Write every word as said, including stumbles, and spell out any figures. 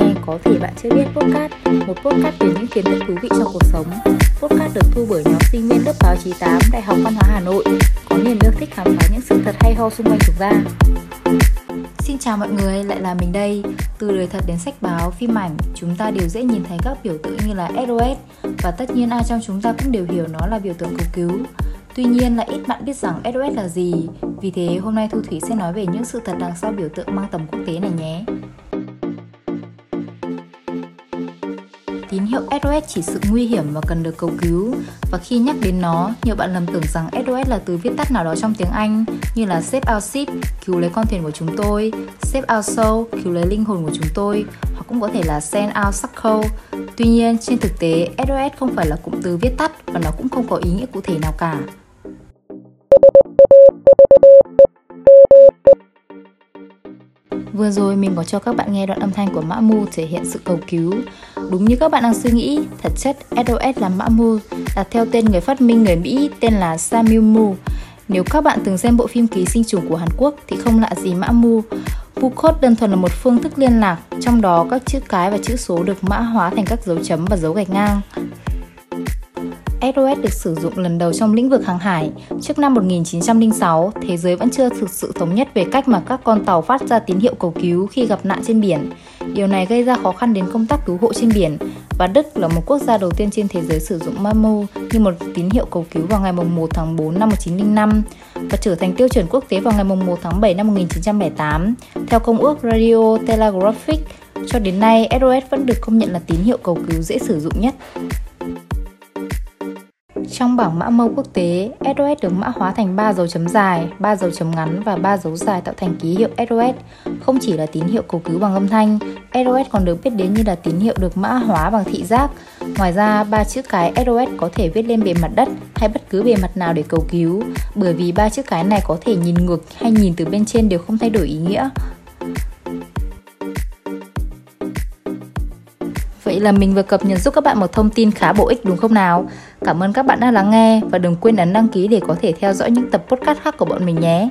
nghe Có Thể Bạn Chưa Biết podcast, một podcast về những kiến thức thú vị trong cuộc sống. Podcast được thu bởi nhóm sinh viên lớp báo chí tám Đại học Văn hóa Hà Nội, có niềm yêu thích khám phá những sự thật hay ho xung quanh chúng ta. Xin chào mọi người, lại là mình đây. Từ đời thật đến sách báo, phim ảnh, chúng ta đều dễ nhìn thấy các biểu tượng như là ét ô ét, và tất nhiên ai trong chúng ta cũng đều hiểu nó là biểu tượng cầu cứu. Tuy nhiên là ít bạn biết rằng ét ô ét là gì. Vì thế hôm nay Thu Thủy sẽ nói về những sự thật đằng sau biểu tượng mang tầm quốc tế này nhé. Tín hiệu ét ô ét chỉ sự nguy hiểm và cần được cầu cứu. Và khi nhắc đến nó, nhiều bạn lầm tưởng rằng ét ô ét là từ viết tắt nào đó trong tiếng Anh, như là Save Our Ship, cứu lấy con thuyền của chúng tôi, Save Our Soul, cứu lấy linh hồn của chúng tôi, hoặc cũng có thể là Send Our Circle. Tuy nhiên, trên thực tế, ét ô ét không phải là cụm từ viết tắt và nó cũng không có ý nghĩa cụ thể nào cả. Vừa rồi mình có cho các bạn nghe đoạn âm thanh của mã mu thể hiện sự cầu cứu. Đúng như các bạn đang suy nghĩ, thật chất ét ô ét là mã mu, là theo tên người phát minh người Mỹ tên là Samuel Morse. Nếu các bạn từng xem bộ phim Ký Sinh Trùng của Hàn Quốc thì không lạ gì mã mu. Mu code đơn thuần là một phương thức liên lạc, trong đó các chữ cái và chữ số được mã hóa thành các dấu chấm và dấu gạch ngang. ét ô ét được sử dụng lần đầu trong lĩnh vực hàng hải. Trước năm một nghìn chín trăm lẻ sáu, thế giới vẫn chưa thực sự thống nhất về cách mà các con tàu phát ra tín hiệu cầu cứu khi gặp nạn trên biển. Điều này gây ra khó khăn đến công tác cứu hộ trên biển, và Đức là một quốc gia đầu tiên trên thế giới sử dụng mã mu như một tín hiệu cầu cứu vào ngày mùng một tháng tư năm một nghìn chín trăm lẻ năm và trở thành tiêu chuẩn quốc tế vào ngày mùng một tháng bảy năm một nghìn chín trăm lẻ tám. Theo Công ước Radio Telegraphic, cho đến nay ét ô ét vẫn được công nhận là tín hiệu cầu cứu dễ sử dụng nhất. Trong bảng mã mâu quốc tế, ét ô ét được mã hóa thành ba dấu chấm dài, ba dấu chấm ngắn và ba dấu dài tạo thành ký hiệu ét ô ét. Không chỉ là tín hiệu cầu cứu bằng âm thanh, ét ô ét còn được biết đến như là tín hiệu được mã hóa bằng thị giác. Ngoài ra, ba chữ cái ét ô ét có thể viết lên bề mặt đất hay bất cứ bề mặt nào để cầu cứu, bởi vì ba chữ cái này có thể nhìn ngược hay nhìn từ bên trên đều không thay đổi ý nghĩa. Vậy là mình vừa cập nhật giúp các bạn một thông tin khá bổ ích đúng không nào? Cảm ơn các bạn đã lắng nghe và đừng quên ấn đăng ký để có thể theo dõi những tập podcast khác của bọn mình nhé.